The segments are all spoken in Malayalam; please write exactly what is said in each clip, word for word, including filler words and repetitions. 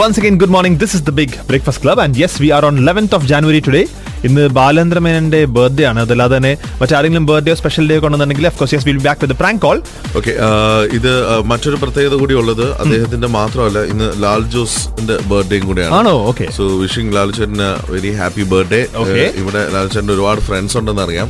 Once again, good morning. This is the Big Breakfast Club and yes, we are on eleventh of January today. ഇന്ന് ബാലേന്ദ്രമേനന്റെ ബർത്ത്ഡേ ആണ്. അതല്ലാതെ തന്നെ മറ്റാരെങ്കിലും ബർത്ത്ഡേയോ സ്പെഷ്യൽ ഡേ ഒക്കെ ഉണ്ടെന്നുണ്ടെങ്കിൽ of course yes we'll be back with the prank call. Okay, ഇത് മറ്റൊരു പ്രത്യേകത കൂടി ഉള്ളത് അദ്ദേഹത്തിന്റെ മാത്രമല്ല, ഇന്ന് ലാൽ ജോസിന്റെ ബർത്ത്ഡേയും കൂടിയാണ്. ആണോ? ഓക്കെ. സോ വിഷിംഗ് ലാൽ ചേട്ടന് വെരി ഹാപ്പി ബർത്ത്ഡേ. ഇവിടെ ലാൽ ചേട്ടന് ഒരുപാട് ഫ്രണ്ട്സ് ഉണ്ടെന്ന് അറിയാം,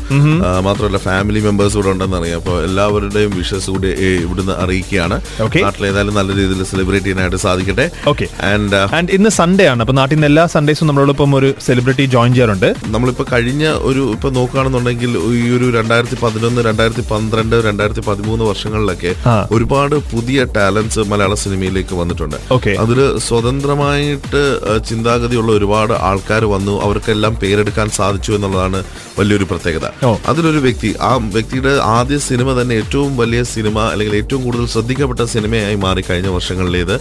മാത്രമല്ല ഫാമിലി മെമ്പേഴ്സ് ഇവിടെ ഉണ്ടെന്ന് അറിയാം. അപ്പോൾ എല്ലാവരുടെയും വിഷസ് കൂടി ഇവിടുന്ന് അറിയിക്കുകയാണ്. നാട്ടിലേതായാലും നല്ല രീതിയിൽ സെലിബ്രേറ്റ് ചെയ്യാനായിട്ട് സാധിക്കട്ടെ. ഓക്കെ. ആൻഡ് ഇന്ന് സൺഡേ ആണ്. അപ്പോൾ നാട്ടിൽ നിന്ന് എല്ലാ സൺഡേസും നമ്മളോടൊപ്പം ഒരു സെലിബ്രിറ്റി ജോയിൻ ചെയ്യാറുണ്ട്. നമ്മളിപ്പോൾ കഴിഞ്ഞ ഒരു ഇപ്പൊ നോക്കുകയാണെന്നുണ്ടെങ്കിൽ ഈ ഒരു രണ്ടായിരത്തി പതിനൊന്ന് രണ്ടായിരത്തി പന്ത്രണ്ട് രണ്ടായിരത്തി പതിമൂന്ന് വർഷങ്ങളിലൊക്കെ ഒരുപാട് പുതിയ ടാലന്റ്സ് മലയാള സിനിമയിലേക്ക് വന്നിട്ടുണ്ട്. അതിൽ സ്വതന്ത്രമായിട്ട് ചിന്താഗതിയുള്ള ഒരുപാട് ആൾക്കാർ വന്നു, അവർക്കെല്ലാം പേരെടുക്കാൻ സാധിച്ചു എന്നുള്ളതാണ് വലിയൊരു പ്രത്യേകത. അതിലൊരു വ്യക്തി, ആ വ്യക്തിയുടെ ആദ്യ സിനിമ തന്നെ ഏറ്റവും വലിയ സിനിമ അല്ലെങ്കിൽ ഏറ്റവും കൂടുതൽ ശ്രദ്ധിക്കപ്പെട്ട സിനിമയായി മാറി കഴിഞ്ഞ വർഷങ്ങളിലേത്.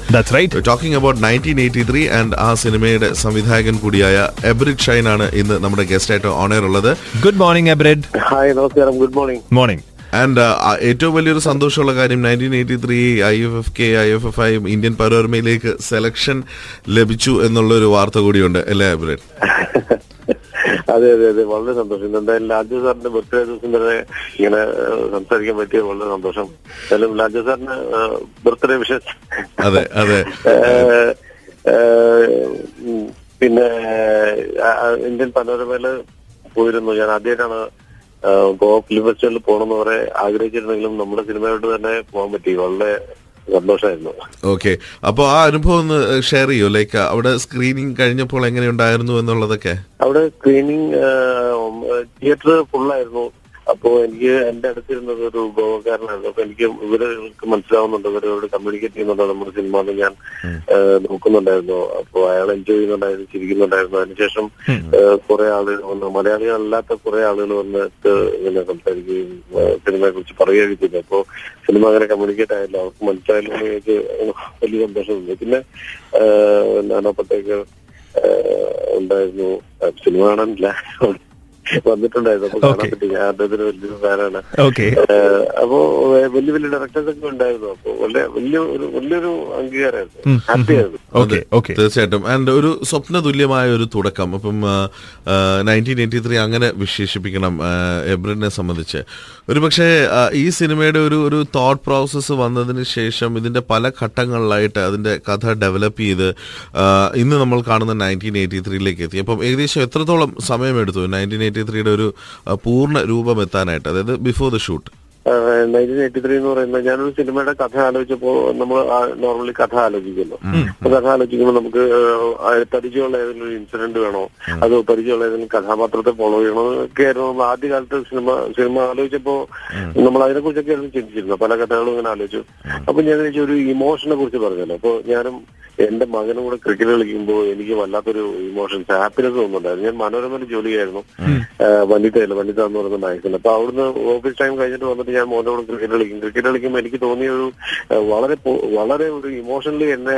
Talking about nineteen eighty three. And ആ സിനിമയുടെ സംവിധായകൻ കൂടിയായ അബ്രിഡ് ഷൈൻ ആണ് ഇന്ന് നമ്മുടെ ഗസ്റ്റ് ആയിട്ട് ഓണർ ഉള്ളത്. Good morning Abrid. ഹായ്, നമസ്കാരം. Good morning. മോർണിംഗ്. ആൻഡ് ഏറ്റവും വലിയൊരു സന്തോഷമുള്ള കാര്യം nineteen eighty three I F F K I F F I Indian പനോരമയിലേക്ക് സെലക്ഷൻ ലഭിച്ചു എന്നുള്ളൊരു വാർത്ത കൂടിയുണ്ട് അല്ലേ അബ്രിഡ്? അതെ അതെ അതെ, വളരെ സന്തോഷം. എന്തായാലും ലാൽജോ സാറിന്റെ ബർത്ത്ഡേ ദിവസം വരെ ഇങ്ങനെ സംസാരിക്കാൻ പറ്റിയത് വളരെ സന്തോഷം. എന്തായാലും ലാൽജോ സാറിന് ബർത്ത്ഡേ വിഷസ്. അതെ അതെ. പിന്നെ ഇന്ത്യൻ പനോരമയില് പോയിരുന്നു. ഞാൻ ആദ്യമായിട്ടാണ് ഗോവ ഫിലിം ഫെസ്റ്റിവലിൽ പോകണമെന്ന് വരെ ആഗ്രഹിച്ചിരുന്നെങ്കിലും നമ്മുടെ സിനിമയോട് തന്നെ പോകാൻ പറ്റി, വളരെ സന്തോഷമായിരുന്നു. ഓക്കെ, അപ്പൊ ആ അനുഭവം ഒന്ന് ഷെയർ ചെയ്യോ? ലൈക്ക് അവിടെ സ്ക്രീനിങ് കഴിഞ്ഞപ്പോൾ എങ്ങനെയുണ്ടായിരുന്നു എന്നുള്ളതൊക്കെ? അവിടെ സ്ക്രീനിങ് തിയേറ്റർ ഫുള്ളായിരുന്നു. അപ്പോ എനിക്ക് എന്റെ അടുത്തിരുന്നത് ഒരു ഉപകാരനായിരുന്നു. അപ്പൊ എനിക്ക് ഇവർക്ക് മനസ്സിലാവുന്നുണ്ട്, ഇവരോട് കമ്മ്യൂണിക്കേറ്റ് ചെയ്യുന്നുണ്ടോ നമ്മുടെ സിനിമ എന്ന് ഞാൻ നോക്കുന്നുണ്ടായിരുന്നു. അപ്പൊ അയാൾ എൻജോയ് ചെയ്യുന്നുണ്ടായിരുന്നു, ചിരിക്കുന്നുണ്ടായിരുന്നു. അതിനുശേഷം കുറെ ആളുകൾ വന്ന്, മലയാളികളല്ലാത്ത കുറെ ആളുകൾ വന്നിട്ട് ഇങ്ങനെ സംസാരിക്കുകയും സിനിമയെ കുറിച്ച് പറയുകയൊക്കെ ചെയ്തു. അപ്പോ സിനിമ അങ്ങനെ കമ്മ്യൂണിക്കേറ്റ് ആയല്ലോ, അവർക്ക് മനസ്സിലായാലും എനിക്ക് വലിയ സന്തോഷം തോന്നി. പിന്നെ ഞാനപ്പോഴത്തേക്ക് ഉണ്ടായിരുന്നു, സിനിമ കാണാനില്ല വന്നിട്ടുണ്ടായിരുന്നു. അപ്പൊ ഞാൻ അദ്ദേഹത്തിന് വലിയൊരു ഫാനാണ്. അപ്പോ വലിയ വലിയ ഡയറക്ടേഴ്സ് ഒക്കെ ഉണ്ടായിരുന്നു. അപ്പൊ വളരെ വലിയ വലിയൊരു അംഗീകാരമായിരുന്നു, ഹാപ്പിയായിരുന്നു. ഓക്കെ ഓക്കെ, തീർച്ചയായിട്ടും. ആൻഡ് ഒരു സ്വപ്ന തുല്യമായ ഒരു തുടക്കം. അപ്പം നയൻറ്റീൻ എയ്റ്റി ത്രീ അങ്ങനെ വിശേഷിപ്പിക്കണം എബ്രിഡിനെ സംബന്ധിച്ച്. ഒരു പക്ഷേ ഈ സിനിമയുടെ ഒരു ഒരു തോട്ട് പ്രോസസ്സ് വന്നതിന് ശേഷം ഇതിന്റെ പല ഘട്ടങ്ങളിലായിട്ട് അതിന്റെ കഥ ഡെവലപ്പ് ചെയ്ത് ഇന്ന് നമ്മൾ കാണുന്ന നയൻറ്റീൻ എയ്റ്റി ത്രീയിലേക്ക് എത്തി. അപ്പം ഏകദേശം എത്രത്തോളം സമയമെടുത്തു നയൻറ്റീൻ എയ്റ്റി ത്രീയുടെ ഒരു പൂർണ്ണ രൂപം എത്താനായിട്ട്, അതായത് before the shoot? Nineteen eighty three എന്ന് പറയുന്നത്, ഞാനൊരു സിനിമയുടെ കഥ ആലോചിച്ചപ്പോൾ നമ്മൾ നോർമലി കഥ ആലോചിക്കുന്നു. കഥ ആലോചിക്കുമ്പോൾ നമുക്ക് പരിചയമുള്ള ഏതെങ്കിലും ഒരു ഇൻസിഡന്റ് വേണോ, അത് പരിചയമുള്ള ഏതെങ്കിലും കഥാപാത്രത്തെ ഫോളോ ചെയ്യണോ ഒക്കെ ആയിരുന്നു നമ്മൾ ആദ്യ കാലത്ത് സിനിമ സിനിമ ആലോചിച്ചപ്പോൾ നമ്മൾ അതിനെക്കുറിച്ചൊക്കെ ആയിരുന്നു ചിന്തിച്ചിരുന്നു. പല കഥകളും ഇങ്ങനെ ആലോചിച്ചു. അപ്പൊ ഞാൻ ഒരു ഇമോഷനെ കുറിച്ച് പറഞ്ഞല്ലോ. അപ്പൊ ഞാനും എന്റെ മകനും കൂടെ ക്രിക്കറ്റ് കളിക്കുമ്പോൾ എനിക്ക് വല്ലാത്തൊരു ഇമോഷൻസ്, ഹാപ്പിനെസ് തോന്നുന്നുണ്ടായിരുന്നു. ഞാൻ മനോരമയിൽ ജോലിയായിരുന്നു, വനിതയല്ല വനിത എന്ന് പറയുന്ന മാഗസിൻ. അപ്പൊ അവിടുന്ന് ഓഫീസ് ടൈം കഴിഞ്ഞിട്ട് വന്നിട്ട് ഞാൻ മോൻ്റെ കൂടെ ക്രിക്കറ്റ് കളിക്കും. ക്രിക്കറ്റ് കളിക്കുമ്പോൾ എനിക്ക് തോന്നിയ ഒരു വളരെ വളരെ ഒരു ഇമോഷണലി എന്നെ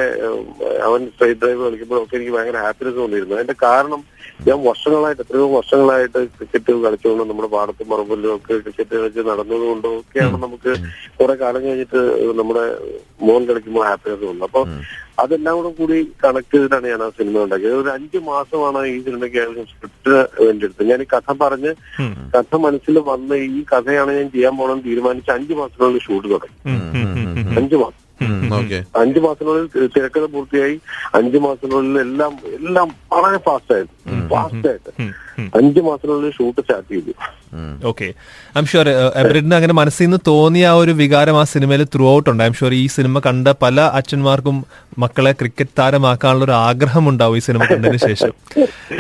അവൻ സ്ട്രൈറ്റ് ഡ്രൈവ് കളിക്കുമ്പോഴൊക്കെ എനിക്ക് ഭയങ്കര ഹാപ്പിനെസ് തോന്നിയിരുന്നു. അതിന്റെ കാരണം ഞാൻ വർഷങ്ങളായിട്ട്, എത്രയോ വർഷങ്ങളായിട്ട് ക്രിക്കറ്റ് കളിച്ചുകൊണ്ട് നമ്മുടെ പാടത്തും പറമ്പിലും ഒക്കെ ക്രിക്കറ്റ് കളിച്ച് നടന്നത് കൊണ്ടോ ഒക്കെയാണ് നമുക്ക് കുറെ കാലം കഴിഞ്ഞിട്ട് നമ്മുടെ മോൻ കളിക്കുമ്പോൾ ഹാപ്പിനെസ് തോന്നുന്നത്. അപ്പൊ അതെല്ലാം കൂടെ കൂടി കണക്ട് ചെയ്തിട്ടാണ് ഞാൻ ആ സിനിമ ഉണ്ടാക്കിയത്. ഒരു അഞ്ചു മാസമാണ് ഈ സിനിമയ്ക്ക് ഏകദേശം സ്ക്രിപ്റ്റ് വേണ്ടി എടുത്തത്. ഞാൻ ഈ കഥ പറഞ്ഞ് കഥ മനസ്സിൽ വന്ന് ഈ കഥയാണ് ഞാൻ ചെയ്യാൻ പോകണമെന്ന് തീരുമാനിച്ച് അഞ്ചു മാസത്തിനുള്ളിൽ ഷൂട്ട് തുടങ്ങി. അഞ്ചു മാസം അഞ്ചു മാസത്തിനുള്ളിൽ തിരക്കഥ പൂർത്തിയായി. അഞ്ചു മാസത്തിനുള്ളിൽ എല്ലാം എല്ലാം വളരെ ഫാസ്റ്റായിരുന്നു, ഫാസ്റ്റായിട്ട് അഞ്ചു മാസത്തിനുള്ളിൽ ഷൂട്ട് സ്റ്റാർട്ട് ചെയ്തു. ഓക്കെ, ഐ എം ഷുവർ എബ്രിഡിന് അങ്ങനെ മനസ്സിൽ നിന്ന് തോന്നിയ ആ ഒരു വികാരം ആ സിനിമയിൽ ത്രൂ ഔട്ട് ഉണ്ട്. ഐ എം ഷുവർ ഈ സിനിമ കണ്ട പല അച്ഛന്മാർക്കും മക്കളെ ക്രിക്കറ്റ് താരമാക്കാനുള്ള ഒരു ആഗ്രഹം ഉണ്ടാവും ഈ സിനിമ കണ്ടതിന് ശേഷം.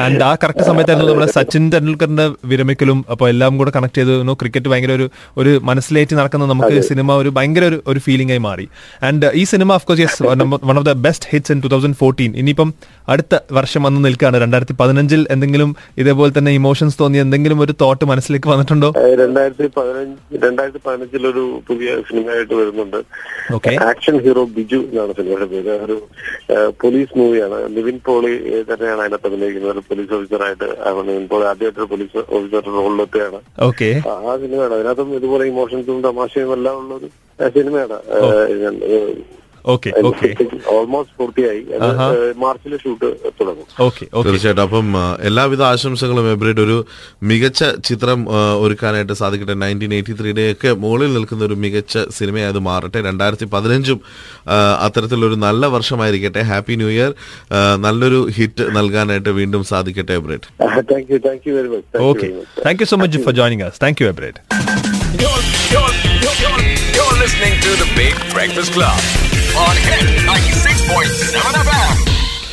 ആൻഡ് ആ കറക്റ്റ് സമയത്തായിരുന്നു നമ്മുടെ സച്ചിൻ ടെണ്ടുൽക്കറിന്റെ വിരമിക്കലും. അപ്പോൾ എല്ലാം കൂടെ കണക്ട് ചെയ്തു. ക്രിക്കറ്റ് ഭയങ്കര ഒരു ഒരു മനസ്സിലേറ്റ് നടക്കുന്ന നമുക്ക് സിനിമ ഒരു ഭയങ്കര ഒരു ഒരു ഫീലിംഗ് ആയി മാറി. ആൻഡ് ഈ സിനിമ of course yes one of the best hits in two thousand fourteen. ഇനിയിപ്പം അടുത്ത വർഷം വന്ന് നിൽക്കുകയാണ്. രണ്ടായിരത്തി പതിനഞ്ചിൽ എന്തെങ്കിലും ഇതേപോലെ തന്നെ ഇമോഷൻസ് തോന്നി എന്തെങ്കിലും ഒരു തോട്ട് മനസ്സിലേക്ക് വന്നിട്ടുണ്ടോ? രണ്ടായിരത്തി പതിനഞ്ച് രണ്ടായിരത്തി പതിനഞ്ചിലൊരു പുതിയ സിനിമയായിട്ട് വരുന്നുണ്ട്. ആക്ഷൻ ഹീറോ ബിജു എന്നാണ് സിനിമയുടെ പേര്. ഒരു പോലീസ് മൂവിയാണ്. നിവിൻ പോളി തന്നെയാണ് അതിനകത്ത് അഭിനയിക്കുന്നത്. ഒരു പോലീസ് ഓഫീസറായിട്ട് നിവിൻ പോളി ആദ്യമായിട്ടൊരു പോലീസ് ഓഫീസറുടെ റോളിലെത്തിയാണ്. ആ സിനിമയാണ്. അതിനകത്തും ഇതുപോലെ ഇമോഷൻസും തമാശയും എല്ലാം ഉള്ളൊരു സിനിമയാണ്. ഓൾമോസ്റ്റ് പൂർത്തിയായി. മാർച്ചിലെ ഷൂട്ട് തുടങ്ങും. തീർച്ചയായിട്ടും. അപ്പം എല്ലാവിധ ആശംസകളും എബ്രിഡ്. ഒരു മികച്ച ചിത്രം ഒരുക്കാനായിട്ട് സാധിക്കട്ടെ. നയൻറ്റീൻ എയ്റ്റി ത്രീയുടെ ഒക്കെ മുകളിൽ നിൽക്കുന്ന ഒരു മികച്ച സിനിമയായത് മാറട്ടെ. രണ്ടായിരത്തി പതിനഞ്ചും അത്തരത്തിലൊരു നല്ല വർഷമായിരിക്കട്ടെ. Happy new year. നല്ലൊരു ഹിറ്റ് നൽകാനായിട്ട് വീണ്ടും സാധിക്കട്ടെ Abrid. Thank you thank you very much. Okay, thank you so much for joining us. Thank you Abrid. You're listening to the Big Breakfast Club on Hit ninety-six point seven F M.